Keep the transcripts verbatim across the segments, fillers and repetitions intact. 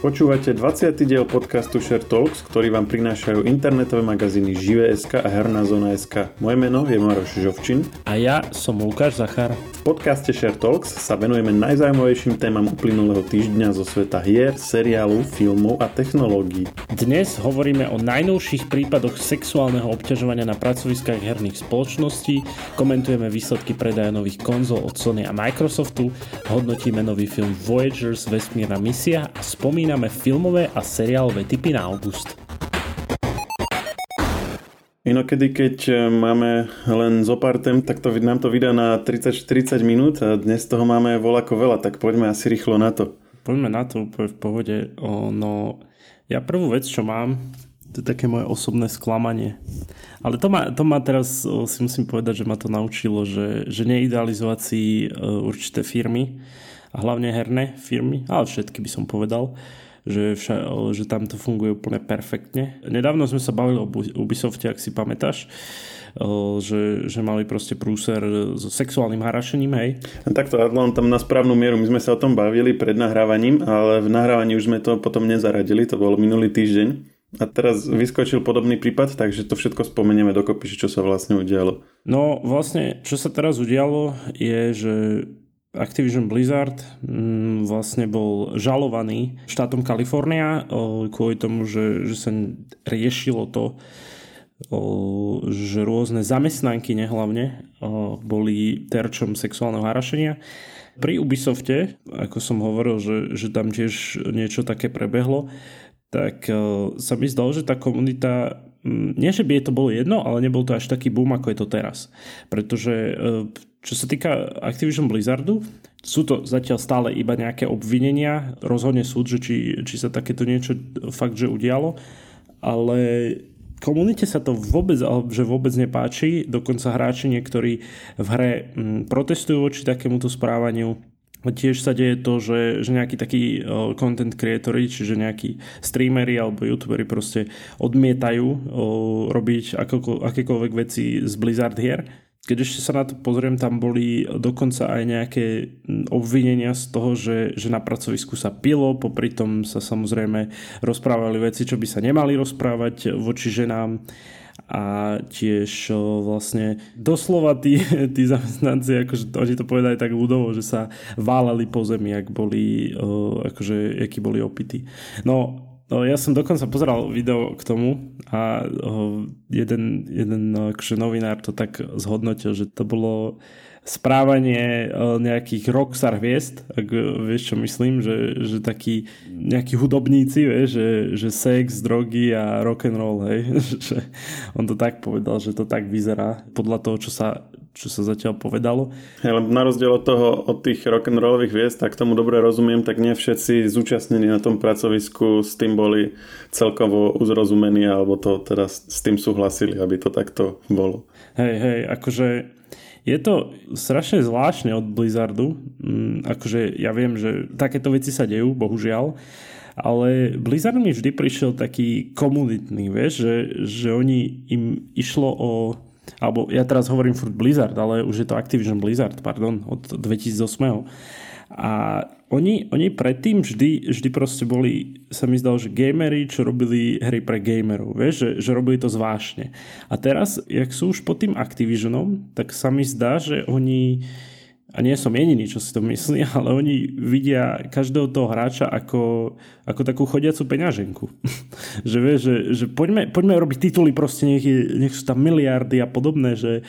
Počúvate dvadsiaty diel podcastu Share Talks, ktorý vám prinášajú internetové magazíny Živé.sk a Hernazona.sk. Moje meno je Maroš Žovčin. A ja som Lukáš Zachár. V podcaste Share Talks sa venujeme najzaujímavejším témam uplynulého týždňa zo sveta hier, seriálu, filmov a technológií. Dnes hovoríme o najnovších prípadoch sexuálneho obťažovania na pracoviskách herných spoločností, komentujeme výsledky predaja nových konzol od Sony a Microsoftu, hodnotíme nový film Voyagers: Vesmírna misia a spomíname filmové a seriálové tipy na august. Inokedy, keď máme len zo pár tém, tak to, nám to vydá na tridsať štyridsať minút a dnes toho máme voľako veľa, tak poďme asi rýchlo na to. Poďme na to úplne v pohode. O, no, ja prvú vec, čo mám, to je také moje osobné sklamanie. Ale to ma, to ma teraz, o, si musím povedať, že ma to naučilo, že, že neidealizovať si o, určité firmy, a hlavne herné firmy, ale všetky by som povedal, že, vša, že tam to funguje úplne perfektne. Nedávno sme sa bavili o Ubisofte, ak si pamätáš, že, že mali proste prúser so sexuálnym harašením, hej? Takto, Adlon, tam na správnu mieru. My sme sa o tom bavili pred nahrávaním, ale v nahrávaní už sme to potom nezaradili, to bol minulý týždeň. A teraz vyskočil podobný prípad, takže to všetko spomenieme dokopy, čo sa vlastne udialo. No vlastne, čo sa teraz udialo, je, že Activision Blizzard mm, vlastne bol žalovaný štátom Kalifornia o, kvôli tomu, že, že sa riešilo to, o, že rôzne zamestnanky nehlavne o, boli terčom sexuálneho harašenia. Pri Ubisofte, ako som hovoril, že, že tam tiež niečo také prebehlo, tak o, sa mi zdalo, že tá komunita, nie že by jej to bolo jedno, ale nebol to až taký boom, ako je to teraz. Pretože o, čo sa týka Activision Blizzardu, sú to zatiaľ stále iba nejaké obvinenia, rozhodne súd, že či, či sa takéto niečo fakt, že udialo, ale komunite sa to vôbec, že vôbec nepáči, dokonca hráči niektorí v hre protestujú voči takémuto správaniu. Tiež sa deje to, že, že nejakí takí content creatori, čiže nejakí streameri alebo youtuberi proste odmietajú robiť ako, akékoľvek veci z Blizzard hier. Keď ešte sa na to pozriem, tam boli dokonca aj nejaké obvinenia z toho, že, že na pracovisku sa pilo, popri tom sa samozrejme rozprávali veci, čo by sa nemali rozprávať voči ženám a tiež vlastne doslova tí, tí zamestnanci, akože oni to povedali tak ľudovo, že sa válali po zemi, ak boli, akože, akí boli opití. No, ja som dokonca pozeral video k tomu a jeden, jeden akože novinár to tak zhodnotil, že to bolo správanie nejakých rockstar hviezd, ak vieš čo myslím, že, že takí nejakí hudobníci, vieš, že, že sex, drogy a rock'n'roll, hej, že on to tak povedal, že to tak vyzerá podľa toho, čo sa čo sa zatiaľ povedalo. Ja, na rozdiel od toho, od tých rock'n'rollových hviezd, tak tomu dobre rozumiem, tak nie všetci zúčastnení na tom pracovisku s tým boli celkovo uzrozumení alebo to teda s tým súhlasili, aby to takto bolo. Hej, hej, akože je to strašne zvláštne od Blizzardu. Akože ja viem, že takéto veci sa dejú, bohužiaľ, ale Blizzard mi vždy prišiel taký komunitný, vieš, že, že oni im išlo o alebo ja teraz hovorím furt Blizzard, ale už je to Activision Blizzard, pardon, od dvetisícosem. A oni, oni predtým vždy, vždy proste boli, sa mi zdalo, že gamery, čo robili hry pre gamerov, vieš, že, že robili to zvážne. A teraz, jak sú už pod tým Activisionom, tak sa mi zdá, že oni, a nie som jediný, čo si to myslí, ale oni vidia každého toho hráča ako, ako takú chodiacu peňaženku. Že vieš, že, že poďme, poďme robiť tituly, proste nech, je, nech sú tam miliardy a podobné, že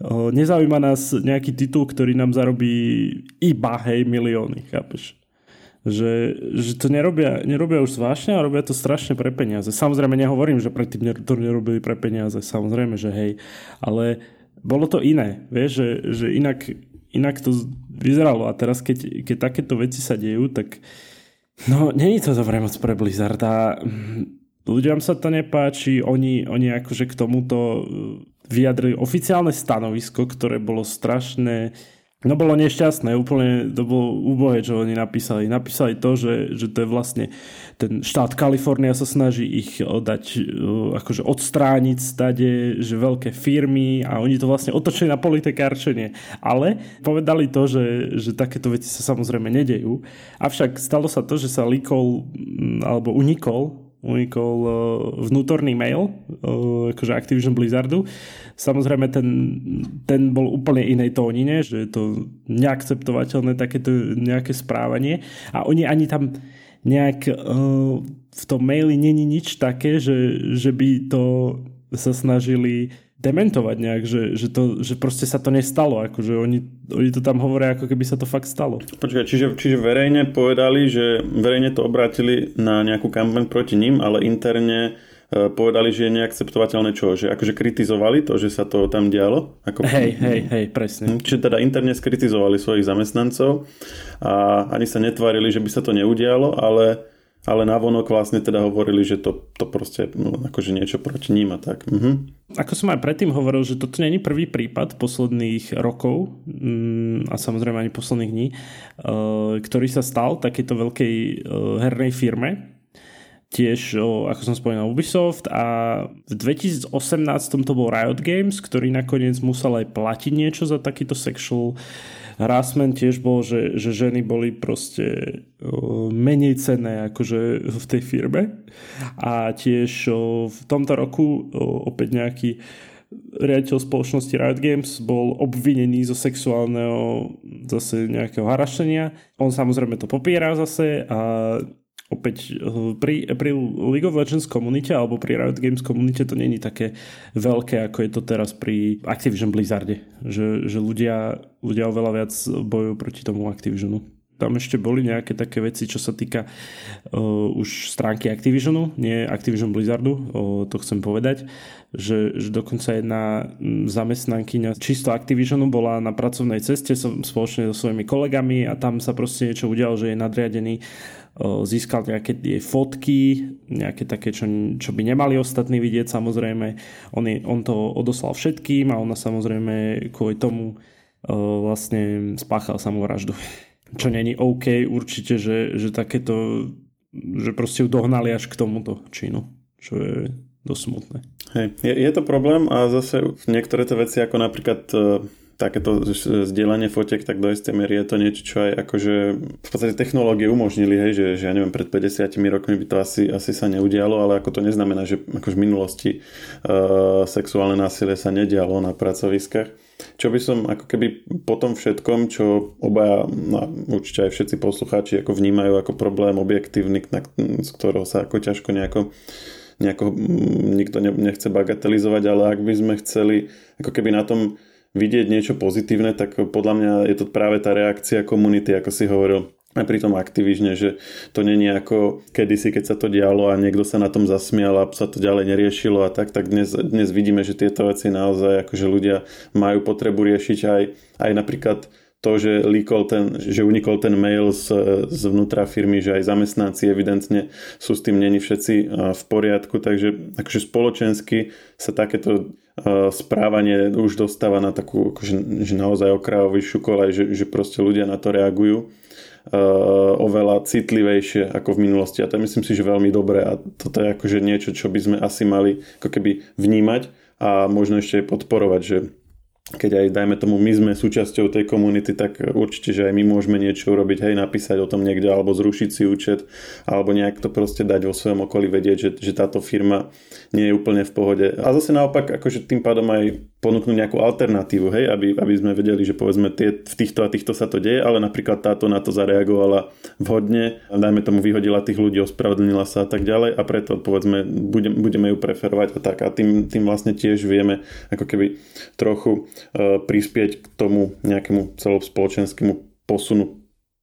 o, nezaujíma nás nejaký titul, ktorý nám zarobí iba, hej, milióny, chápeš? Že, že to nerobia, nerobia už zvážne a robia to strašne pre peniaze. Samozrejme, nehovorím, že predtým to nerobili pre peniaze, samozrejme, že hej, ale bolo to iné, vieš, že, že inak Inak to vyzeralo. A teraz, keď, keď takéto veci sa dejú, tak no, nie je to dobré moc pre Blizzard. A ľuďom sa to nepáči. Oni, oni akože k tomuto vyjadrili oficiálne stanovisko, ktoré bolo strašné No bolo nešťastné, úplne to bolo úbohé, čo oni napísali. Napísali to, že, že to je vlastne ten štát Kalifornia sa snaží ich dať, akože odstrániť stade, že veľké firmy, a oni to vlastne otočili na politikárčenie. Ale povedali to, že, že takéto veci sa samozrejme nedejú. Avšak stalo sa to, že sa líkol alebo unikol unikol vnútorný mail akože Activision Blizzardu. Samozrejme ten, ten bol úplne inej tónine, že je to neakceptovateľné takéto nejaké správanie, a oni ani tam nejak v tom maili není nič také, že, že by to sa snažili dementovať nejak, že, že, to, že proste sa to nestalo, akože oni, oni to tam hovoria, ako keby sa to fakt stalo. Počkaj, čiže, čiže verejne povedali, že verejne to obrátili na nejakú kampaň proti ním, ale interne e, povedali, že je neakceptovateľné čo? Že akože kritizovali to, že sa to tam dialo? Ako... Hej, hej, hej, presne. Čiže teda interne skritizovali svojich zamestnancov a ani sa netvárili, že by sa to neudialo, ale... Ale navonok vlastne teda hovorili, že to, to proste no, akože niečo proti ním a tak. Uh-huh. Ako som aj predtým hovoril, že toto nie je prvý prípad posledných rokov mm, a samozrejme ani posledných dní, e, ktorý sa stal takejto veľkej e, hernej firme. Tiež, o, ako som spomínal, Ubisoft, a v dvetisícosemnásť to bol Riot Games, ktorý nakoniec musel aj platiť niečo za takýto sexual harassment. Tiež bol, že, že ženy boli proste o, menej cenné akože v tej firme, a tiež o, v tomto roku o, opäť nejaký riaditeľ spoločnosti Riot Games bol obvinený zo sexuálneho zase nejakého harašenia. On samozrejme to popiera zase, a opäť pri, pri League of Legends komunite alebo pri Riot Games komunite to není také veľké, ako je to teraz pri Activision Blizzarde, že, že ľudia, ľudia oveľa viac bojujú proti tomu Activisionu. Tam ešte boli nejaké také veci, čo sa týka uh, už stránky Activisionu, nie Activision Blizzardu, uh, to chcem povedať, že, že dokonca jedna zamestnankyňa čisto Activisionu bola na pracovnej ceste spoločne so svojimi kolegami, a tam sa proste niečo udialo, že je nadriadený uh, získal nejaké jej fotky, nejaké také, čo, čo by nemali ostatní vidieť, samozrejme. On, je, on to odoslal všetkým, a ona samozrejme kvôli tomu uh, vlastne spáchal samovraždu. Čo není OK určite, že, že takéto, že proste ju dohnali až k tomuto činu, čo je dosť smutné. Hej, je, je to problém, a zase niektoré tie veci, ako napríklad uh, takéto zdieľanie fotiek, tak do istej miery je to niečo, čo aj akože v podstate technológie umožnili, hej, že, že ja neviem, pred päťdesiatimi rokmi by to asi, asi sa neudialo, ale ako to neznamená, že akože v minulosti uh, sexuálne násilie sa nedialo na pracoviskách. Čo by som ako keby po tom všetkom, čo obaja, no, určite aj všetci poslucháči ako vnímajú ako problém objektívny, z ktorého sa ako ťažko nejako, nejako nikto nechce bagatelizovať, ale ak by sme chceli ako keby na tom vidieť niečo pozitívne, tak podľa mňa je to práve tá reakcia komunity, ako si hovoril. A pri tom Activisione, že to nie je ako kedysi, keď sa to dialo a niekto sa na tom zasmial a sa to ďalej neriešilo a tak, tak dnes, dnes vidíme, že tieto veci naozaj akože ľudia majú potrebu riešiť aj, aj napríklad to, že, líkol ten, že unikol ten mail z, z vnútra firmy, že aj zamestnanci evidentne sú s tým neni všetci v poriadku, takže akože spoločensky sa takéto správanie už dostáva na takú akože, že naozaj okrajovejšiu koľaj, že, že proste ľudia na to reagujú oveľa citlivejšie ako v minulosti, a to myslím si, že veľmi dobré, a toto je akože niečo, čo by sme asi mali ako keby vnímať a možno ešte aj podporovať, že keď aj dajme tomu my sme súčasťou tej komunity, tak určite, že aj my môžeme niečo urobiť, hej, napísať o tom niekde alebo zrušiť si účet, alebo nejak to proste dať vo svojom okolí vedieť, že, že táto firma nie je úplne v pohode, a zase naopak akože tým pádom aj ponúknuť nejakú alternatívu, hej, aby, aby sme vedeli, že povedzme tie, v týchto a týchto sa to deje, ale napríklad táto na to zareagovala vhodne, dajme tomu vyhodila tých ľudí, ospravedlnila sa a tak ďalej, a preto povedzme budem, budeme ju preferovať a tak, a tým, tým vlastne tiež vieme ako keby trochu prispieť k tomu nejakému celospoločenskému posunu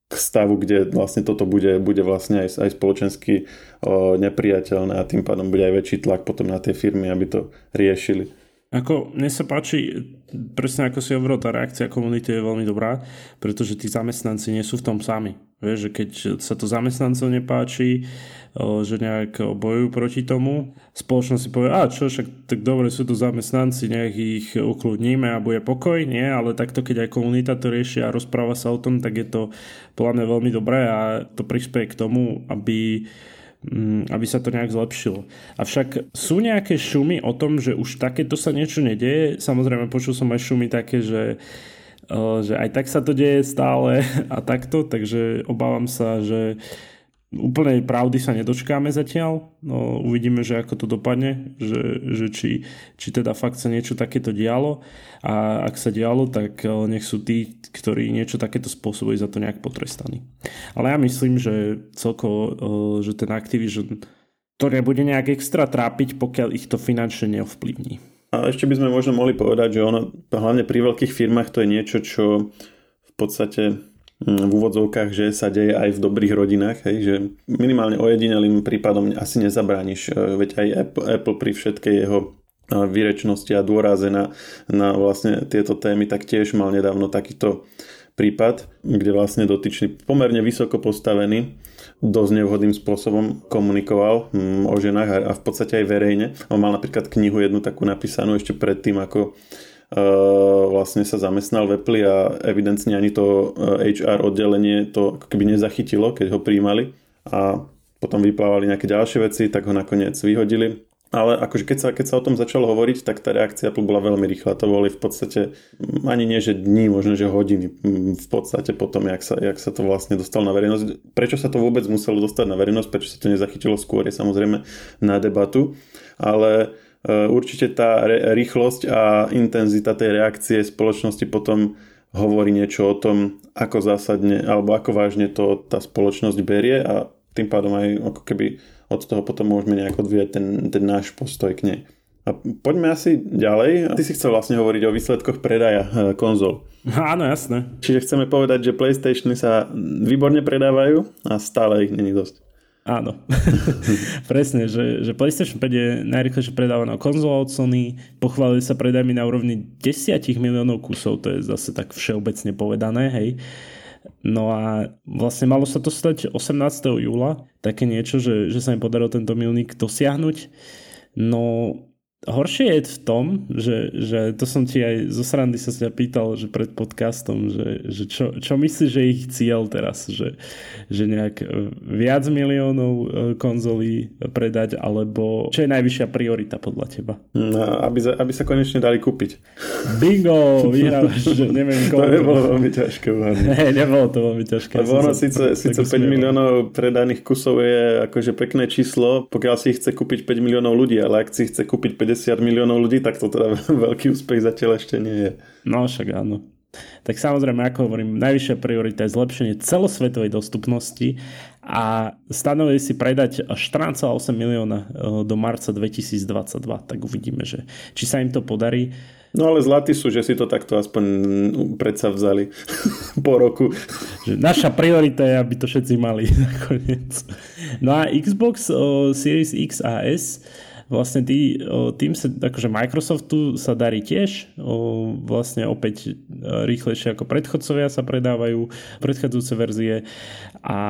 k stavu, kde vlastne toto bude, bude vlastne aj, aj spoločensky o, nepriateľné, a tým pádom bude aj väčší tlak potom na tie firmy, aby to riešili. Ako, mne sa páči, presne ako si hovoril, tá reakcia komunity je veľmi dobrá, pretože tí zamestnanci nie sú v tom sami. Vieš, že keď sa to zamestnancov nepáči, že nejak bojujú proti tomu, spoločnosť si povie, a čo, však tak dobre sú to zamestnanci, nech ich ukludníme a bude pokoj, nie? Ale takto, keď aj komunita to rieši a rozpráva sa o tom, tak je to podľa mňa veľmi dobré a to prispieje k tomu, aby... aby sa to nejak zlepšilo. Avšak sú nejaké šumy o tom, že už takéto sa niečo nedieje? Samozrejme, počul som aj šumy také, že, že aj tak sa to deje stále a takto, takže obávam sa, že úplnej pravdy sa nedočkáme zatiaľ. No, uvidíme, že ako to dopadne, že, že či, či teda fakt sa niečo takéto dialo, a ak sa dialo, tak nech sú tí, ktorí niečo takéto spôsobujú, za to nejak potrestaní. Ale ja myslím, že celkovo, že ten Activision to nebude nejak extra trápiť, pokiaľ ich to finančne neovplyvní. A ešte by sme možno mohli povedať, že ono, hlavne pri veľkých firmách, to je niečo, čo v podstate... v úvodzovkách, že sa deje aj v dobrých rodinách, hej, že minimálne ojedinelým prípadom asi nezabrániš, veď aj Apple pri všetkej jeho výrečnosti a dôraze na, na vlastne tieto témy, tak tiež mal nedávno takýto prípad, kde vlastne dotyčný, pomerne vysoko postavený, dosť nevhodným spôsobom komunikoval o ženách a v podstate aj verejne. On mal napríklad knihu jednu takú napísanú ešte predtým, ako vlastne sa zamestnal v Apple a evidentne ani to há er oddelenie to keby nezachytilo, keď ho prijímali, a potom vyplávali nejaké ďalšie veci, tak ho nakoniec vyhodili. Ale akože keď sa, keď sa o tom začalo hovoriť, tak tá reakcia Apple bola veľmi rýchla. To boli v podstate ani nie, že dní, možno, že hodiny v podstate potom, jak sa, jak sa to vlastne dostalo na verejnosť. Prečo sa to vôbec muselo dostať na verejnosť, prečo sa to nezachytilo skôr, je samozrejme na debatu, ale určite tá re- rýchlosť a intenzita tej reakcie spoločnosti potom hovorí niečo o tom, ako zásadne alebo ako vážne to tá spoločnosť berie, a tým pádom aj ako keby od toho potom môžeme nejak odvíjať ten, ten náš postoj k nej. A poďme asi ďalej. Ty si chcel vlastne hovoriť o výsledkoch predaja konzol. Áno, jasné. Čiže chceme povedať, že PlayStationy sa výborne predávajú a stále ich není dosť. Áno, presne, že, že PlayStation päť je najrýchlejšie predávaná konzola od Sony, pochválili sa predajmi na úrovni desať miliónov kusov, to je zase tak všeobecne povedané, hej. No a vlastne malo sa to stať osemnásteho júla, také niečo, že, že sa im podarilo tento milník dosiahnuť. No horšie je v tom, že, že to som ti aj zo srandy sa ťa pýtal, že pred podcastom, že, že čo, čo myslíš, že ich cieľ teraz, že, že nejak viac miliónov konzolí predať, alebo čo je najvyššia priorita podľa teba? No, aby, za, aby sa konečne dali kúpiť. Bingo! Vyhrávaš, že neviem koľko. To nebolo veľmi ťažké. Ne, nebolo to veľmi ťažké. Lebo ono síce, síce päť miliónov predaných kusov je akože pekné číslo, pokiaľ si ich chce kúpiť päť miliónov ľudí, ale ak si chce kúpiť päťdesiat miliónov ľudí, tak to teda veľký úspech zatiaľ ešte nie je. No však áno. Tak samozrejme, ako hovorím, najvyššia priorita je zlepšenie celosvetovej dostupnosti a stanovili si predať až štrnásť celá osem milióna do marca dvetisícdvadsaťdva, tak uvidíme, že či sa im to podarí. No ale zlatí sú, že si to takto aspoň predsa vzali po roku. Naša priorita je, aby to všetci mali nakoniec. No a Xbox o, Series X a S, vlastne tý, tým sa, akože Microsoftu sa darí tiež, vlastne opäť rýchlejšie ako predchodcovia sa predávajú predchádzajúce verzie, a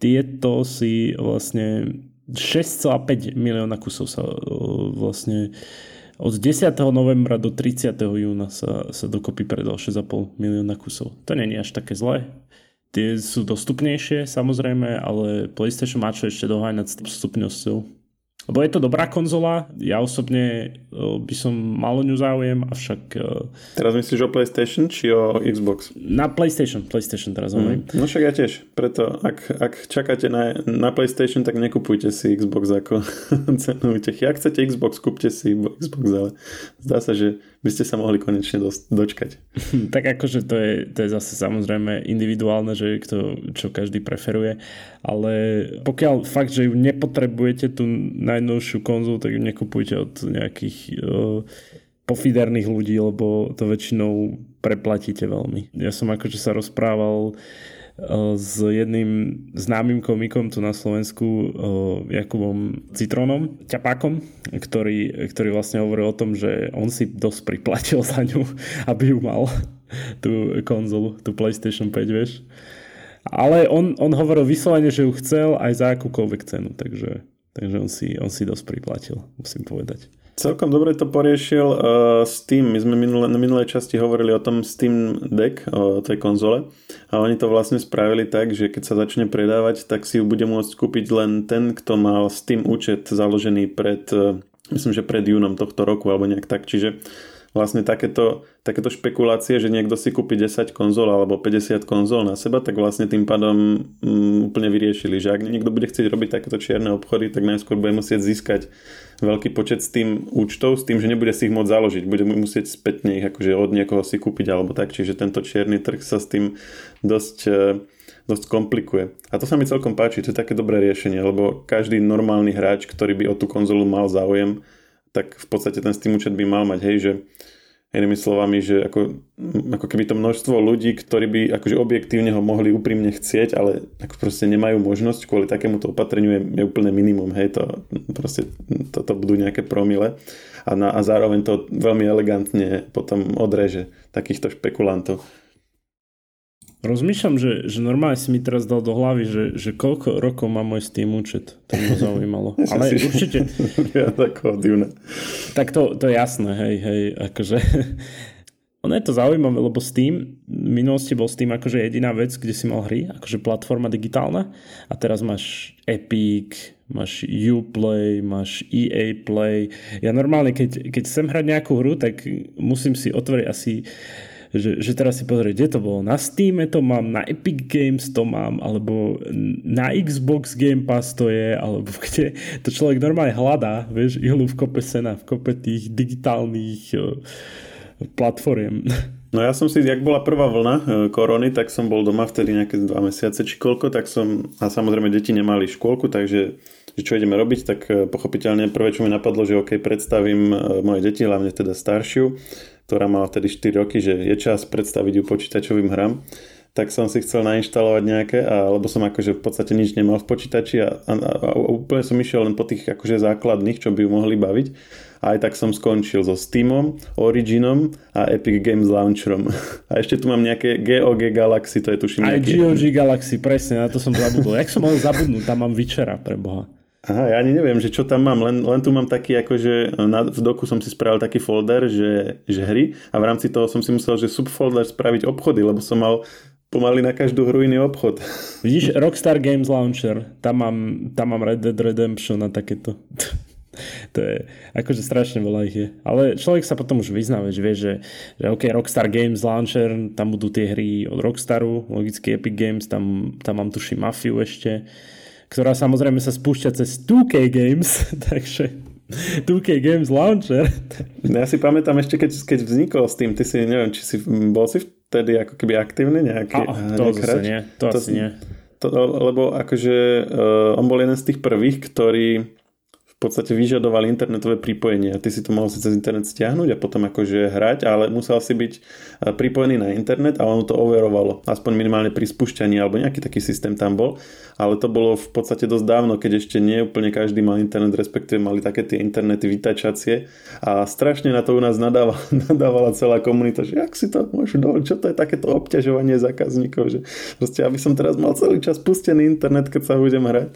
tieto si vlastne šesť celá päť milióna kusov sa vlastne od desiateho novembra do tridsiateho júna sa, sa dokopy predal šesť celá päť milióna kusov. To nie je až také zlé. Tie sú dostupnejšie samozrejme, ale PlayStation má čo ešte doháňať s dostupnosťou. Lebo je to dobrá konzola, ja osobne by som malo ňu záujem, avšak... Teraz myslíš o PlayStation či o Xbox? Na PlayStation, PlayStation teraz hovorím. Mm. No však ja tiež, preto ak, ak čakáte na, na PlayStation, tak nekupujte si Xbox ako cenu útechy. Ak chcete Xbox, kúpte si Xbox, ale zdá sa, že by ste sa mohli konečne dočkať. Tak akože to je, to je zase samozrejme individuálne, že to, čo každý preferuje, ale pokiaľ fakt, že ju nepotrebujete tu naj novšiu konzol, tak ju nekupujte od nejakých uh, pofiderných ľudí, lebo to väčšinou preplatíte veľmi. Ja som akože sa rozprával s jedným známym komikom tu na Slovensku, Jakubom Citronom, ťapákom, ktorý, ktorý vlastne hovoril o tom, že on si dosť priplatil za ňu, aby ju mal, tú konzolu, tú PlayStation päť, vieš. Ale on, on hovoril vyslovene, že ju chcel aj za akúkoľvek cenu, takže, takže on si, on si dosť priplatil, musím povedať. Celkom dobre to poriešil uh, Steam. My sme minule, na minulej časti hovorili o tom Steam Deck, o tej konzole. A oni to vlastne spravili tak, že keď sa začne predávať, tak si ju bude môcť kúpiť len ten, kto mal Steam účet založený pred, uh, myslím, že pred júnom tohto roku, alebo nejak tak. Čiže vlastne takéto, takéto špekulácie, že niekto si kúpi desať konzol alebo päťdesiat konzol na seba, tak vlastne tým pádom um, úplne vyriešili, že ak niekto bude chcieť robiť takéto čierne obchody, tak najskôr bude musieť získať veľký počet s tým účtov, s tým, že nebude si ich môcť založiť, bude musieť spätne ich akože od niekoho si kúpiť alebo tak, čiže tento čierny trh sa s tým dosť, dosť komplikuje. A to sa mi celkom páči, to je také dobré riešenie, lebo každý normálny hráč, ktorý by o tú konzolu mal záujem, tak v podstate ten Steam účet by mal mať, hej, že inými slovami, že ako, ako keby to množstvo ľudí, ktorí by akože objektívne ho mohli úprimne chcieť, ale ako proste nemajú možnosť kvôli takémuto opatreniu je, je úplne minimum, hej, to proste to, to budú nejaké promile a, na, a zároveň to veľmi elegantne potom odreže takýchto špekulantov. Rozmýšľam, že, že normálne si mi teraz dal do hlavy, že, že koľko rokov má môj Steam účet. To mi zaujímalo. Ale určite... Ja tako divné. Tak to, to je jasné, hej, hej, akože... Ono je to zaujímavé, lebo Steam, v minulosti bol Steam akože jediná vec, kde si mal hry, akože platforma digitálna. A teraz máš Epic, máš Uplay, máš é á Play. Ja normálne, keď, keď chcem hrať nejakú hru, tak musím si otvoriť asi... Že, že teraz si pozrieť, kde to bolo. Na Steam to mám, na Epic Games to mám, alebo na Xbox Game Pass to je, alebo kde to človek normálne hľadá, vieš, ihlu v kope sena, v kope tých digitálnych uh, platform. No ja som si, jak bola prvá vlna korony, tak som bol doma vtedy nejaké dva mesiace či koľko, tak som, a samozrejme deti nemali škôlku, takže že čo ideme robiť, tak pochopiteľne prvé, čo mi napadlo, že ok, predstavím moje deti, hlavne teda staršiu, ktorá mala vtedy štyri roky, že je čas predstaviť ju počítačovým hram, tak som si chcel nainštalovať nejaké, a, lebo som akože v podstate nič nemal v počítači a, a, a úplne som išiel len po tých akože základných, čo by ju mohli baviť. A aj tak som skončil so Steamom, Originom a Epic Games Launcherom. A ešte tu mám nejaké gé ó gé Galaxy, to je tuším nejaké... Aj gé ó gé Galaxy, presne, na to som zabudol. Jak som mal zabudnúť, tam mám Witchera, pre Boha. Aha, ja ani neviem, že čo tam mám, len, len tu mám taký akože, na, v doku som si spravil taký folder, že, že hry a v rámci toho som si musel, že subfolder spraviť obchody, lebo som mal pomaly na každú hru iný obchod. Vidíš, Rockstar Games Launcher, tam mám, tam mám Red Dead Redemption a takéto. To je akože strašne veľa ich je. Ale človek sa potom už vyzná, že vie, že, že ok, Rockstar Games Launcher, tam budú tie hry od Rockstaru, logicky Epic Games, tam, tam mám tuším Mafiu ešte, ktorá samozrejme sa spúšťa cez dvojka Games, takže dvojka Games Launcher. Ja si pamätám ešte, keď, keď vznikol Steam, ty si, neviem, či si, bol si vtedy ako keby aktívny nejaký hráč? To zase nie, to, to asi nie. To, lebo akože uh, on bol jeden z tých prvých, ktorý v podstate vyžadoval internetové pripojenie a ty si to mohol si cez internet stiahnuť a potom akože hrať, ale musel si byť pripojený na internet a ono to overovalo, aspoň minimálne pri spúšťaní alebo nejaký taký systém tam bol, ale to bolo v podstate dosť dávno, keď ešte nie úplne každý mal internet, respektíve mali také tie internety vytačacie a strašne na to u nás nadávala, nadávala celá komunita, že jak si to môžu dovoliť, čo to je takéto obťažovanie zákazníkov, že proste aby som teraz mal celý čas pustený internet, keď sa budem hrať.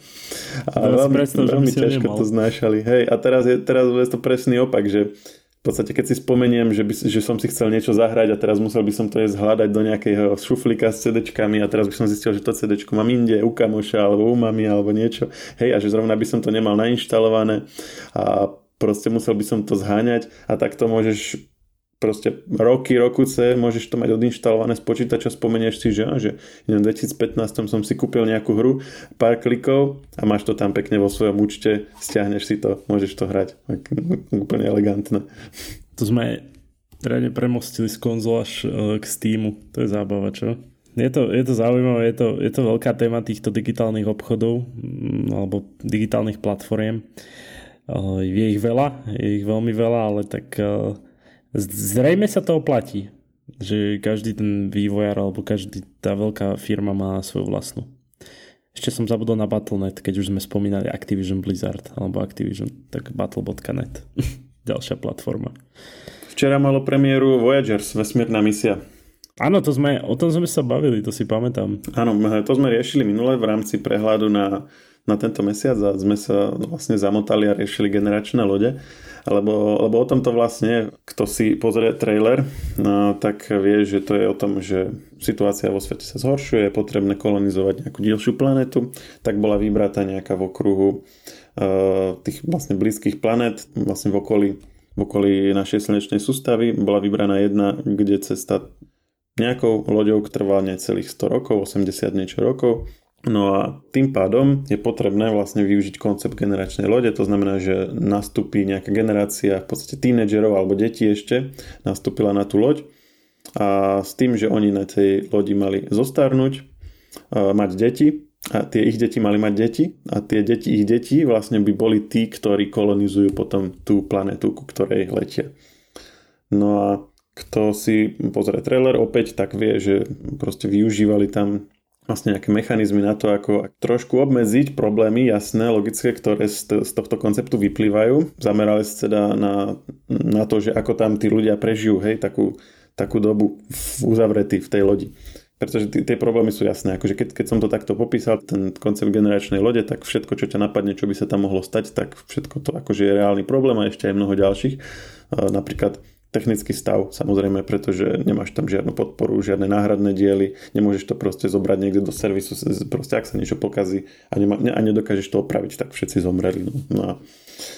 A veľmi, predstav, veľmi ťažko to znáš. Hej, a teraz je, teraz je to presný opak, že v podstate keď si spomeniem, že, by, že som si chcel niečo zahrať a teraz musel by som to ísť hľadať do nejakého šuflíka s CDčkami a teraz by som zistil, že to CDčko mám inde, u kamoša alebo u mami alebo niečo, hej, a že zrovna by som to nemal nainštalované a proste musel by som to zháňať a tak to môžeš proste roky, rokuce, môžeš to mať odinštalované z počítača, spomenieš si, že, že v dvetisícpätnásť som si kúpil nejakú hru, pár klikov a máš to tam pekne vo svojom účte, stiahneš si to, môžeš to hrať. Úplne elegantné. To sme reálne premostili z konzol až k Steamu. To je zábava, čo? Je to, je to zaujímavé, je to, je to veľká téma týchto digitálnych obchodov alebo digitálnych platform. Je ich veľa, je ich veľmi veľa, ale tak... Zrejme sa to oplatí. že každý ten vývojár alebo každý tá veľká firma má svoju vlastnú. Ešte som zabudol na Battle dot net, keď už sme spomínali Activision Blizzard alebo Activision, tak Battle dot net. Ďalšia platforma. Včera malo premiéru Voyagers: Vesmírna misia. Áno, to sme, o tom sme sa bavili, to si pamätám. Áno, to sme riešili minule v rámci prehľadu na, na tento mesiac a sme sa vlastne zamotali a riešili generačné lode. Lebo, lebo o tomto vlastne, kto si pozrie trailer, no, tak vie, že to je o tom, že situácia vo svete sa zhoršuje, je potrebné kolonizovať nejakú ďalšiu planetu, tak bola vybratá nejaká v okruhu uh, tých vlastne blízkych planet, vlastne v okolí, v okolí našej slnečnej sústavy bola vybraná jedna, kde cesta nejakou loďou trvá necelých sto rokov, osemdesiat niečo rokov. No a tým pádom je potrebné vlastne využiť koncept generačnej lode, to znamená, že nastúpi nejaká generácia v podstate tínedžerov alebo detí ešte nastúpila na tú loď a s tým, že oni na tej lodi mali zostarnúť, mať deti a tie ich deti mali mať deti a tie deti ich deti vlastne by boli tí, ktorí kolonizujú potom tú planetu, ku ktorej letia. No a kto si pozrie trailer opäť, tak vie, že proste využívali tam vlastne nejaké mechanizmy na to, ako trošku obmedziť problémy, jasné, logické, ktoré z tohto konceptu vyplývajú. Zamerali sa teda na, na to, že ako tam tí ľudia prežijú, hej, takú, takú dobu uzavretí v tej lodi. Pretože t- tie problémy sú jasné. Akože keď, keď som to takto popísal, ten koncept generačnej lode, tak všetko, čo ťa napadne, čo by sa tam mohlo stať, tak všetko to akože je reálny problém a ešte aj mnoho ďalších. Napríklad technický stav, samozrejme, pretože nemáš tam žiadnu podporu, žiadne náhradné diely, nemôžeš to proste zobrať niekde do servisu, proste ak sa niečo pokazí a, nema, a nedokážeš to opraviť, tak všetci zomreli. No. No a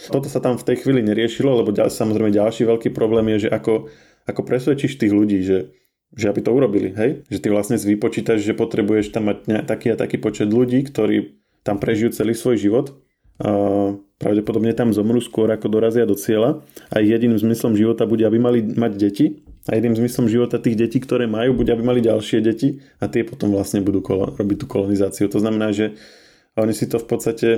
toto sa tam v tej chvíli neriešilo, lebo ďal, samozrejme ďalší veľký problém je, že ako, ako presvedčíš tých ľudí, že, že aby to urobili, hej? Že ty vlastne vypočítaš, že potrebuješ tam mať ne, taký a taký počet ľudí, ktorí tam prežijú celý svoj život. Uh, pravdepodobne tam zomru skôr ako dorazia do cieľa a jediným zmyslom života bude, aby mali mať deti a jediným zmyslom života tých detí, ktoré majú, bude, aby mali ďalšie deti a tie potom vlastne budú kolo- robiť tú kolonizáciu. To znamená, že oni si to v podstate,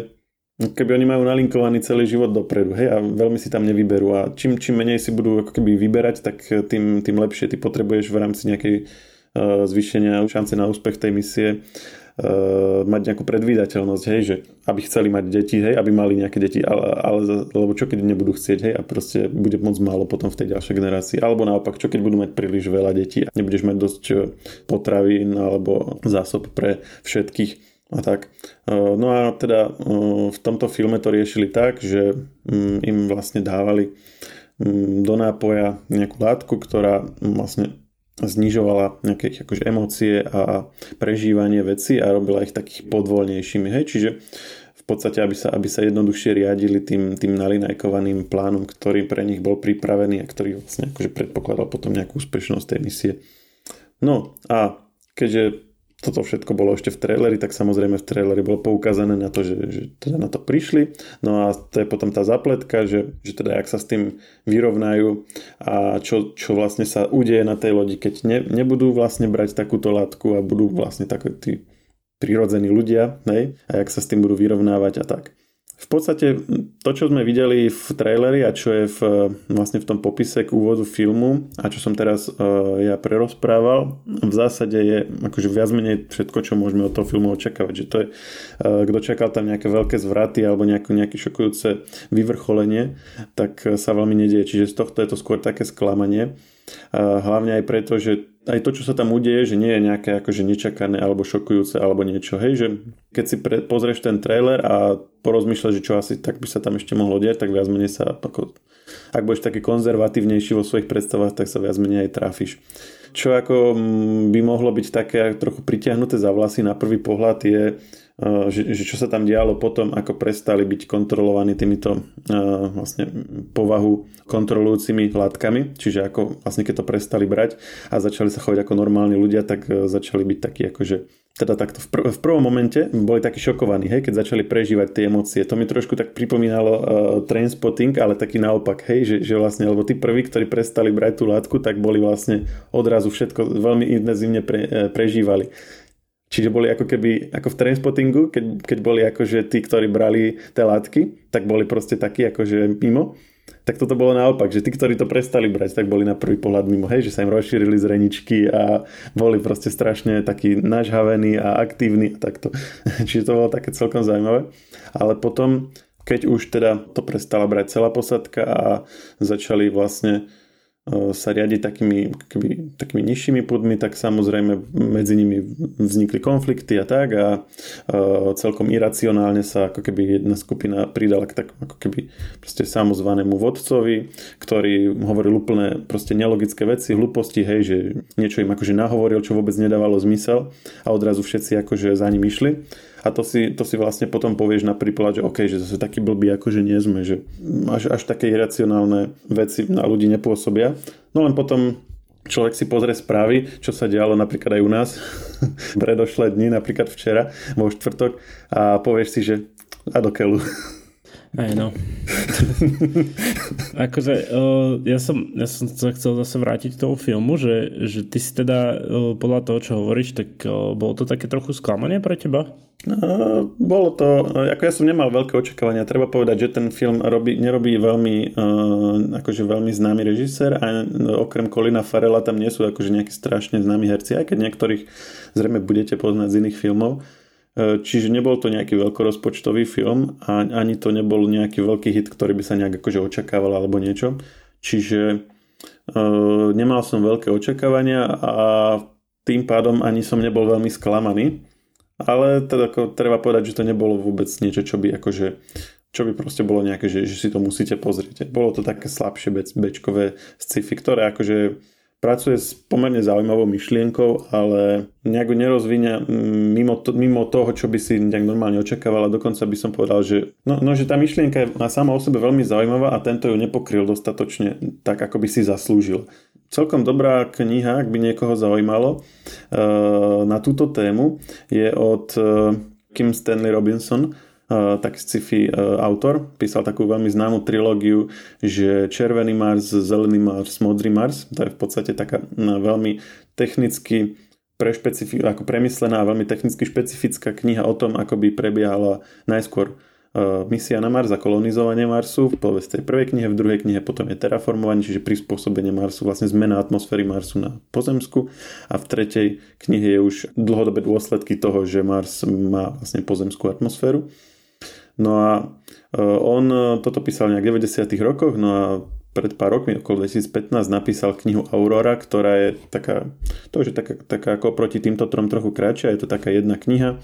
keby oni majú nalinkovaný celý život dopredu, hej, a veľmi si tam nevyberú a čím, čím menej si budú ako keby vyberať, tak tým, tým lepšie. Ty potrebuješ v rámci nejakej uh, zvýšenia šance na úspech tej misie mať nejakú predvídateľnosť, hej, že aby chceli mať deti, hej, aby mali nejaké deti, ale, ale lebo čo keď nebudú chcieť, hej, a proste bude moc málo potom v tej ďalšej generácii, alebo naopak, čo keď budú mať príliš veľa detí a nebudeš mať dosť potravín alebo zásob pre všetkých a tak. No a teda v tomto filme to riešili tak, že im vlastne dávali do nápoja nejakú látku, ktorá vlastne znižovala nejaké akože emócie a prežívanie veci a robila ich takých podvoľnejšími. Hej? Čiže v podstate, aby sa, aby sa jednoduchšie riadili tým, tým nalinajkovaným plánom, ktorý pre nich bol pripravený a ktorý vlastne akože predpokladal potom nejakú úspešnosť tej misie. No a keďže toto všetko bolo ešte v traileri, tak samozrejme v traileri bolo poukázané na to, že, že teda na to prišli. No a to je potom tá zapletka, že, že teda jak sa s tým vyrovnajú a čo, čo vlastne sa udeje na tej lodi, keď ne, nebudú vlastne brať takúto látku a budú vlastne takí tí prirodzení ľudia, hej? A jak sa s tým budú vyrovnávať a tak. V podstate to, čo sme videli v traileri a čo je v, vlastne v tom popise k úvodu filmu a čo som teraz uh, ja prerozprával, v zásade je akože viac menej všetko, čo môžeme od toho filmu očakávať. Že to je, uh, kto čakal tam nejaké veľké zvraty alebo nejaké, nejaké šokujúce vyvrcholenie, tak sa veľmi nedieje. Čiže z tohto je to skôr také sklamanie. Uh, hlavne aj preto, že aj to, čo sa tam udeje, že nie je nejaké akože nečakané alebo šokujúce alebo niečo. Hej, že keď si pre, pozrieš ten trailer a porozmýšľaš, že čo asi tak by sa tam ešte mohlo diať, tak viac menej sa, ako, ak budeš taký konzervatívnejší vo svojich predstavách, tak sa viac menej aj trafíš. Čo ako by mohlo byť také trochu pritiahnuté za vlasy na prvý pohľad je, že, že čo sa tam dialo potom, ako prestali byť kontrolovaní týmito vlastne povahu kontrolujúcimi látkami, čiže ako vlastne keď to prestali brať a začali sa chovať ako normálni ľudia, tak začali byť takí akože teda takto v, prv, v prvom momente boli takí šokovaní, hej, keď začali prežívať tie emócie. To mi trošku tak pripomínalo uh, Trainspotting, ale taký naopak, hej, že, že vlastne, lebo tí prví, ktorí prestali brať tú látku, tak boli vlastne odrazu všetko veľmi intenzívne pre, prežívali. Čiže boli ako keby, ako v Trainspottingu, keď, keď boli akože tí, ktorí brali tie látky, tak boli proste takí akože mimo. Tak toto bolo naopak, že tí, ktorí to prestali brať, tak boli na prvý pohľad mimo, hej, že sa im rozšírili zreničky a boli proste strašne takí nažhavení a aktívni a takto. Čiže to bolo také celkom zaujímavé. Ale potom, keď už teda to prestala brať celá posadka a začali vlastne sa riadiť takými, keby, takými nižšími púdmi, tak samozrejme medzi nimi vznikli konflikty a tak a uh, celkom iracionálne sa ako keby jedna skupina pridala k tak ako keby proste samozvanému vodcovi, ktorý hovoril úplne proste nelogické veci, hlúposti, hej, že niečo im akože nahovoril, čo vôbec nedávalo zmysel a odrazu všetci akože za ním išli. A to si, to si vlastne potom povieš napríklad, že okej, okay, že zase takí blbí akože nie sme, že až, až také iracionálne veci na ľudí nepôsobia. No len potom človek si pozrie správy, čo sa dialo napríklad aj u nás predošlé dni, napríklad včera vo štvrtok a povieš si, že a do keľu. Aj no. Akože uh, ja, som, ja som sa chcel zase vrátiť k tomu filmu, že, že ty si teda uh, podľa toho, čo hovoríš, tak uh, bolo to také trochu sklamanie pre teba? Uh, bolo to, uh, ako ja som nemal veľké očakávania. Treba povedať, že ten film robí, nerobí veľmi uh, akože veľmi známy režisér a okrem Colina Farrella tam nie sú akože nejakí strašne známi herci, aj keď niektorých zrejme budete poznať z iných filmov. Čiže nebol to nejaký veľkorozpočtový film a ani to nebol nejaký veľký hit, ktorý by sa nejak akože očakával alebo niečo. Čiže e, nemal som veľké očakávania a tým pádom ani som nebol veľmi sklamaný. Ale teda ako, treba povedať, že to nebolo vôbec niečo, čo by akože čo by proste bolo nejaké, že, že si to musíte pozrieť. Bolo to také slabšie bečkové sci-fi, ktoré akože pracuje s pomerne zaujímavou myšlienkou, ale nejak nerozvíňa mimo, to, mimo toho, čo by si nejak normálne očakával. A dokonca by som povedal, že, no, no, že tá myšlienka je sama o sebe veľmi zaujímavá a tento ju nepokryl dostatočne tak, ako by si zaslúžil. Celkom dobrá kniha, ak by niekoho zaujímalo na túto tému, je od Kim Stanley Robinson, tak sci-fi autor, písal takú veľmi známu trilógiu, že Červený Mars, Zelený Mars, Modrý Mars, to je v podstate taká veľmi technicky prešpecifi- ako premyslená a veľmi technicky špecifická kniha o tom, ako by prebiehala najskôr misia na Mars a kolonizovanie Marsu v poveste prvej knihe, v druhej knihe potom je terraformovanie, čiže prispôsobenie Marsu, vlastne zmena atmosféry Marsu na pozemsku a v tretej knihe je už dlhodobé dôsledky toho, že Mars má vlastne pozemskú atmosféru. No a on toto písal nejak v deväťdesiatych rokoch, no a pred pár rokmi, okolo dvetisícpätnásť, napísal knihu Aurora, ktorá je taká, to už je taká, taká ako proti týmto trom trochu kratšia, je to taká jedna kniha,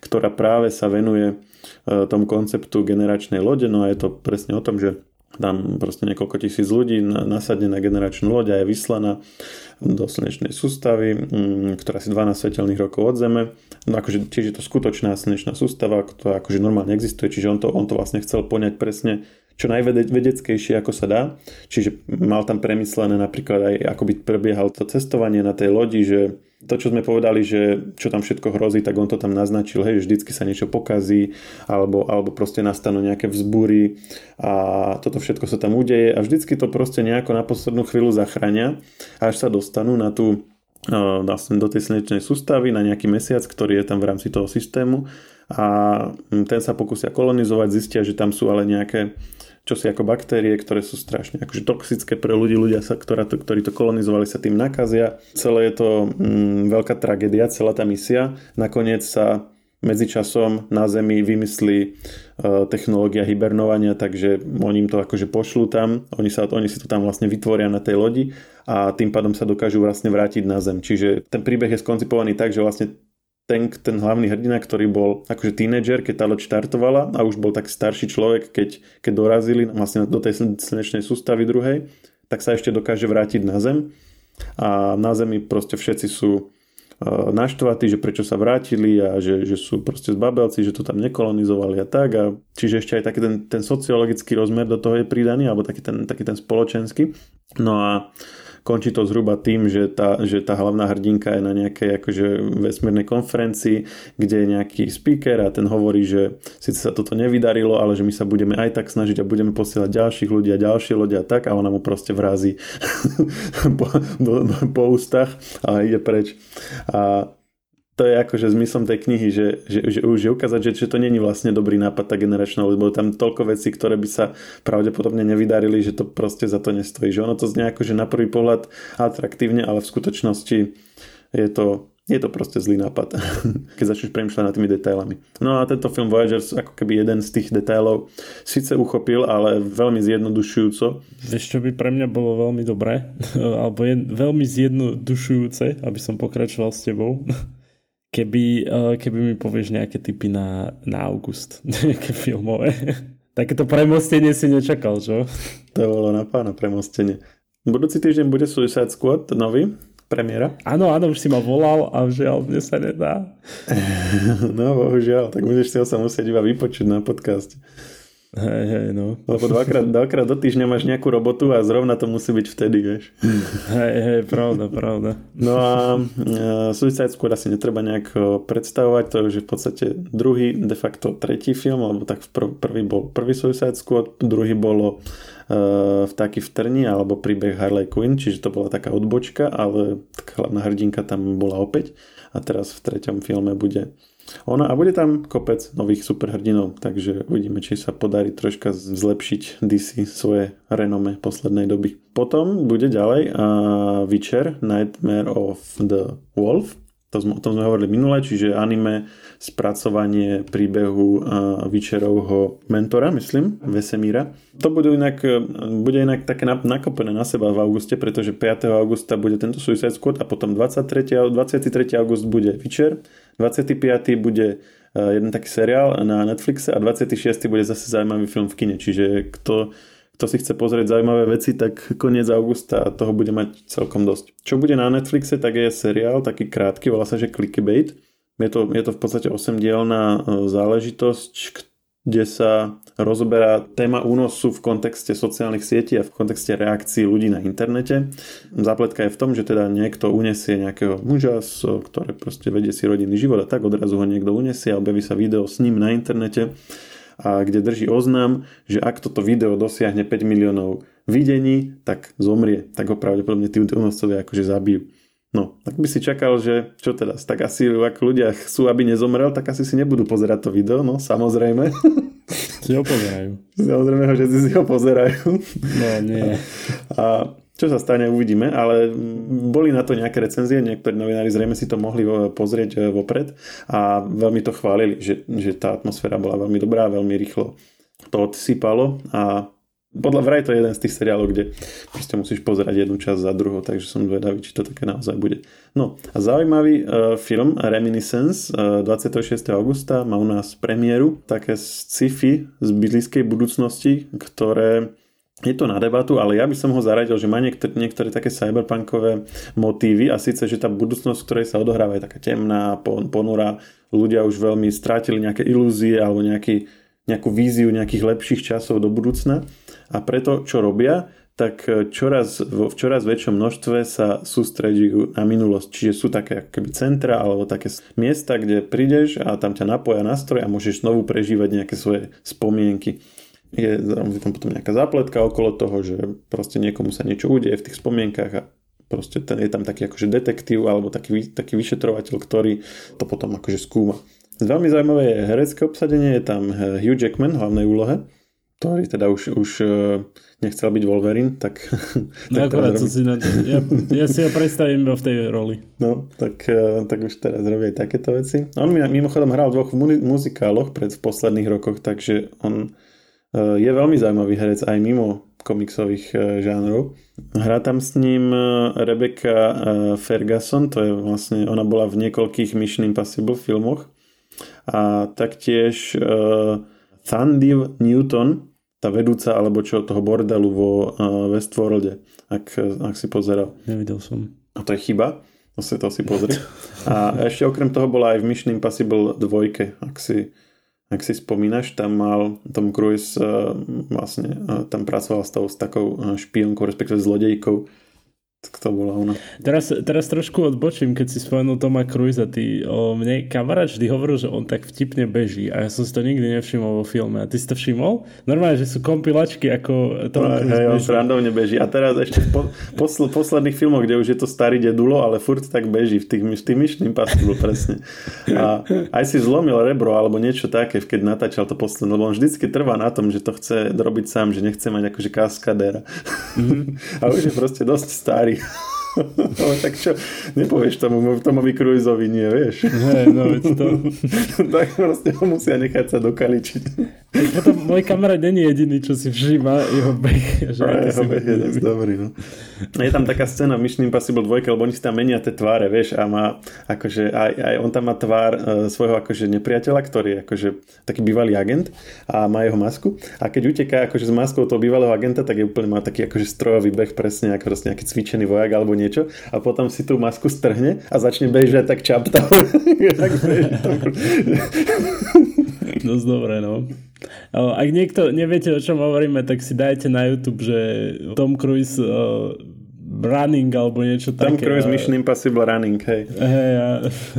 ktorá práve sa venuje tomu konceptu generačnej lode, no a je to presne o tom, že tam proste niekoľko tisíc ľudí nasadne na generačnú loď a je vyslaná do slnečnej sústavy, ktorá si dvanásť svetelných rokov od Zeme. No akože tiež je to skutočná slnečná sústava, ktorá akože normálne existuje, čiže on to, on to vlastne chcel poňať presne čo najvedeckejšie, ako sa dá. Čiže mal tam premyslené napríklad aj, ako by prebiehalo to cestovanie na tej lodi, že to, čo sme povedali, že čo tam všetko hrozí, tak on to tam naznačil, hej, že vždycky sa niečo pokazí, alebo, alebo proste nastanú nejaké vzbúry a toto všetko sa tam udeje a vždycky to proste nejako na poslednú chvíľu zachránia, až sa dostanú na tú, do tej slnečnej sústavy, na nejaký mesiac, ktorý je tam v rámci toho systému a ten sa pokusia kolonizovať, zistia, že tam sú ale nejaké čo si ako baktérie, ktoré sú strašne akože toxické pre ľudí, ľudia, sa, ktorá to, ktorí to kolonizovali, sa tým nakazia. Celé je to mm, veľká tragédia, celá tá misia. Nakoniec sa medzičasom na Zemi vymyslí e, technológia hibernovania, takže oni im to akože pošlú tam, oni, sa, oni si to tam vlastne vytvoria na tej lodi a tým pádom sa dokážu vlastne vrátiť na Zem. Čiže ten príbeh je skoncipovaný tak, že vlastne Ten, ten hlavný hrdina, ktorý bol akože tínedžer, keď tá loď štartovala a už bol tak starší človek, keď, keď dorazili vlastne do tej slnečnej sústavy druhej, tak sa ešte dokáže vrátiť na Zem a na Zemi proste všetci sú naštvatí, že prečo sa vrátili a že, že sú proste zbabelci, že to tam nekolonizovali a tak a čiže ešte aj taký ten, ten sociologický rozmer do toho je pridaný, alebo taký ten, taký ten spoločenský. No a končí to zhruba tým, že tá, že tá hlavná hrdinka je na nejakej akože vesmírnej konferencii, kde je nejaký speaker a ten hovorí, že síce sa toto nevydarilo, ale že my sa budeme aj tak snažiť a budeme posielať ďalších ľudí a ďalšie lode a tak a ona mu proste vrazí po, po, po ústach a ide preč. A to je akože zmyslom tej knihy, že, že, že už ukázať, že, že to není vlastne dobrý nápad tá generačná, lebo tam toľko vecí, ktoré by sa pravdepodobne nevydarili, že to proste za to nestojí. Že ono to znie akože na prvý pohľad atraktívne, ale v skutočnosti je to, je to proste zlý nápad, keď začneš premýšľať nad tými detailami. No a tento film Voyagers ako keby jeden z tých detailov síce uchopil, ale veľmi zjednodušujúco. Vieš, čo by pre mňa bolo veľmi dobré, alebo je veľmi zjednodušujúce, aby som pokračoval s tebou. Keby, keby mi povieš nejaké tipy na, na august, nejaké filmové. Takéto premostenie si nečakal, čo? To bolo na pána premostenie. Budúci týždeň bude Suicide Squad, nový, premiéra. Áno, áno, už si ma volal a žiaľ, mne sa nedá. No, bohužiaľ, tak budeš si ho sa musieť iba vypočuť na podcast. Hej, hej, no. Lebo dvakrát, dvakrát do týždňa máš nejakú robotu a zrovna to musí byť vtedy, vieš. Hej, hej, pravda, pravda. No a e, Suicide Squad asi netreba nejak predstavovať, to je už v podstate druhý, de facto tretí film, alebo tak prv, prvý bol prvý Suicide Squad, druhý bolo e, Vtáky v trni, alebo príbeh Harley Quinn, čiže to bola taká odbočka, ale taká hlavná hrdinka tam bola opäť a teraz v treťom filme bude ona a bude tam kopec nových superhrdinov, takže uvidíme, či sa podarí troška zlepšiť dé cé svoje renome poslednej doby. Potom bude ďalej uh, Witcher, Nightmare of the Wolf, to sme, o tom sme hovorili minule, čiže anime, spracovanie príbehu uh, Witcherovho mentora, myslím, Vesemíra. To bude inak, bude inak také nakopené na seba v auguste, pretože piateho augusta bude tento Suicide Squad a potom dvadsiateho tretieho, dvadsiateho tretieho august bude Witcher, dvadsiateho piateho bude jeden taký seriál na Netflixe a dvadsiateho šiesteho bude zase zaujímavý film v kine, čiže kto... Kto si chce pozrieť zaujímavé veci, tak koniec augusta toho bude mať celkom dosť. Čo bude na Netflixe, tak je seriál, taký krátky, volá sa, že Clickbait. Je to, je to v podstate osemdielna záležitosť, kde sa rozoberá téma únosu v kontexte sociálnych sietí a v kontexte reakcií ľudí na internete. Zápletka je v tom, že teda niekto uniesie nejakého muža, ktoré proste vedie si rodinný život a tak odrazu ho niekto uniesie a objaví sa video s ním na internete, a kde drží oznám, že ak toto video dosiahne päť miliónov videní, tak zomrie. Tak ho pravdepodobne tí únoscovia akože zabijú. No, tak by si čakal, že čo teda, tak asi ak ľudia chcú, aby nezomrel, tak asi si nebudú pozerať to video, no samozrejme. Si ho pozerajú. Samozrejme, že si ho pozerajú. No, nie. A, a čo sa stane, uvidíme, ale boli na to nejaké recenzie, niektorí novinári zrejme si to mohli pozrieť vopred a veľmi to chválili, že, že tá atmosféra bola veľmi dobrá, veľmi rýchlo to odsypalo a podľa vraj to je jeden z tých seriálov, kde proste musíš pozerať jednu časť za druhou, takže som zvedavý, či to také naozaj bude. No a zaujímavý uh, film Reminiscence uh, dvadsiateho šiesteho augusta má u nás premiéru, také sci-fi z blízkej budúcnosti, ktoré... Je to na debatu, ale ja by som ho zaradil, že má niektor- niektoré také cyberpunkové motívy a síce, že tá budúcnosť, v ktorej sa odohráva, je taká temná, pon- ponurá, ľudia už veľmi strátili nejaké ilúzie alebo nejaký, nejakú víziu nejakých lepších časov do budúcna a preto, čo robia, tak čoraz, v čoraz väčšom množstve sa sústredujú na minulosť. Čiže sú také akoby centra alebo také miesta, kde prídeš a tam ťa napoja nástroj a môžeš znovu prežívať nejaké svoje spomienky. Je tam potom nejaká zápletka okolo toho, že proste niekomu sa niečo udeje v tých spomienkach a proste ten, je tam taký akože detektív alebo taký, taký vyšetrovateľ, ktorý to potom akože skúma. Veľmi zaujímavé je herecké obsadenie, je tam Hugh Jackman v hlavnej úlohe, ktorý teda už, už nechcel byť Wolverine, tak... No tak akorát, si na... ja, ja si ho predstavím v tej roli. No, tak, tak už teraz robí aj takéto veci. On mimochodom hral v dvoch muzikáloch pred v posledných rokoch, takže on... Je veľmi zaujímavý herec aj mimo komiksových žánrov. Hrá tam s ním Rebecca Ferguson, to je vlastne, ona bola v niekoľkých Mission Impossible filmoch. A taktiež uh, Thandi Newton, tá vedúca alebo čo toho bordelu vo uh, Westworlde, ak, ak si pozeral. Nevidel som. A to je chyba, to si, to si pozri. A ešte okrem toho bola aj v Mission Impossible dvojke, ak si... Ak si spomínaš, tam mal Tom Cruise vlastne tam pracoval s, tou, s takou špionkou, respektíve zlodejkou, To bola ona. Teraz, teraz trošku odbočím, keď si spomenul Toma Cruisa. Ty, o, mne kamarát vždy hovoril, že on tak vtipne beží a ja som si to nikdy nevšimol vo filme. A ty si to všimol? Normálne, že sú kompilačky ako Tom no, Cruise hej, beží. On randovne beží. A teraz ešte v po, posl, posledných filmoch, kde už je to starý dedulo, ale furt tak beží. V tých, v tých Mission Impossible, presne. A aj si zlomil rebro alebo niečo také, keď natáčal to posledné. Lebo on vždycky trvá na tom, že to chce robiť sám, že nechce mať akože kaskadéra. Mm-hmm. A už je proste dosť starý. Ale tak čo, nepovieš tomu, Tomovi Cruiseovi nie, vieš. Hej, no veď to. Tak proste ho musia nechať sa dokaličiť. Potom môj kamarát není jediný, čo si všíma jeho beh. Jeho beh je dosť dobrý, no. Je tam taká scéna v Mission Impossible dva, lebo oni si tam menia tie tváre, vieš, a má akože, aj, aj on tam má tvár e, svojho akože nepriateľa, ktorý je akože taký bývalý agent a má jeho masku. A keď uteká akože s maskou toho bývalého agenta, tak je úplne má taký akože strojový beh, presne ako proste nejaký cvičený vojak alebo niečo, a potom si tú masku strhne a začne bežať tak čaptá. Tak beží to. Dosť dobré, no. Ak niekto neviete, o čom hovoríme, tak si dajte na YouTube, že Tom Cruise uh, running alebo niečo Tom také. Tom Cruise Mission Impossible running, hej. Hej, a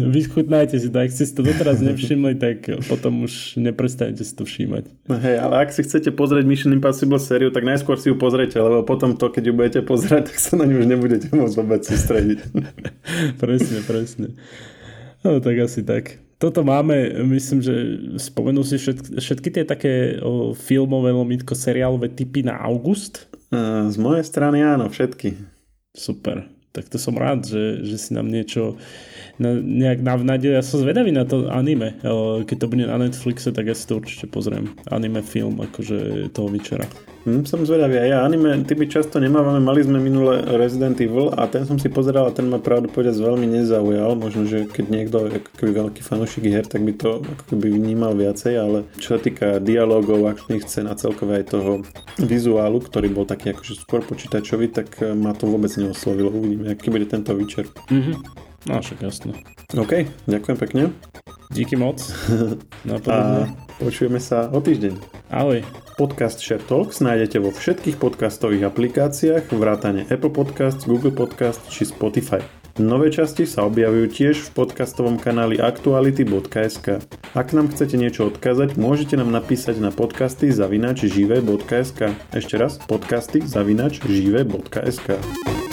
vychutnajte si to. Ak ste si to doteraz nevšimli, tak potom už neprestanete si to všímať. No hej, ale ak si chcete pozrieť Mission Impossible sériu, tak najskôr si ju pozrite, lebo potom to, keď ju budete pozerať, tak sa na ňu už nebudete môcť vôbec sústrediť. Presne, presne. No tak asi tak. Toto máme, myslím, že spomenul si všetky, všetky tie také o, filmové, lomítko, seriálové typy na august? Z mojej strany áno, všetky. Super, tak to som rád, že, že si nám niečo na, nejak navnadil. Ja som zvedavý na to anime. O, keď to bude na Netflixe, tak ja si to určite pozriem. Anime film, akože toho Witchera. Hm, som zvedavý aj ja. Anime typy často nemávame. Mali sme minule Resident Evil a ten som si pozeral a ten ma pravdu povedať veľmi nezaujal. Možno, že keď niekto je veľký fanúšik her, tak by to ako keby vnímal viacej, ale čo sa týka dialogov, akčných scén a celkové aj toho vizuálu, ktorý bol taký akože skôr počítačový, tak ma to vôbec neoslovilo. Uvidíme, aký bude tento Witcher. Mhm, no však jasno. OK, ďakujem pekne. Díky moc. A počujeme sa o týždeň. Ahoj. Podcast Share Talks nájdete vo všetkých podcastových aplikáciách vrátane Apple Podcasts, Google Podcasts či Spotify. Nové časti sa objavujú tiež v podcastovom kanáli aktuality bodka es ká. Ak nám chcete niečo odkázať, môžete nám napísať na podcasty zavináč živé bodka es ká. Ešte raz podcasty zavináč živé bodka es ká.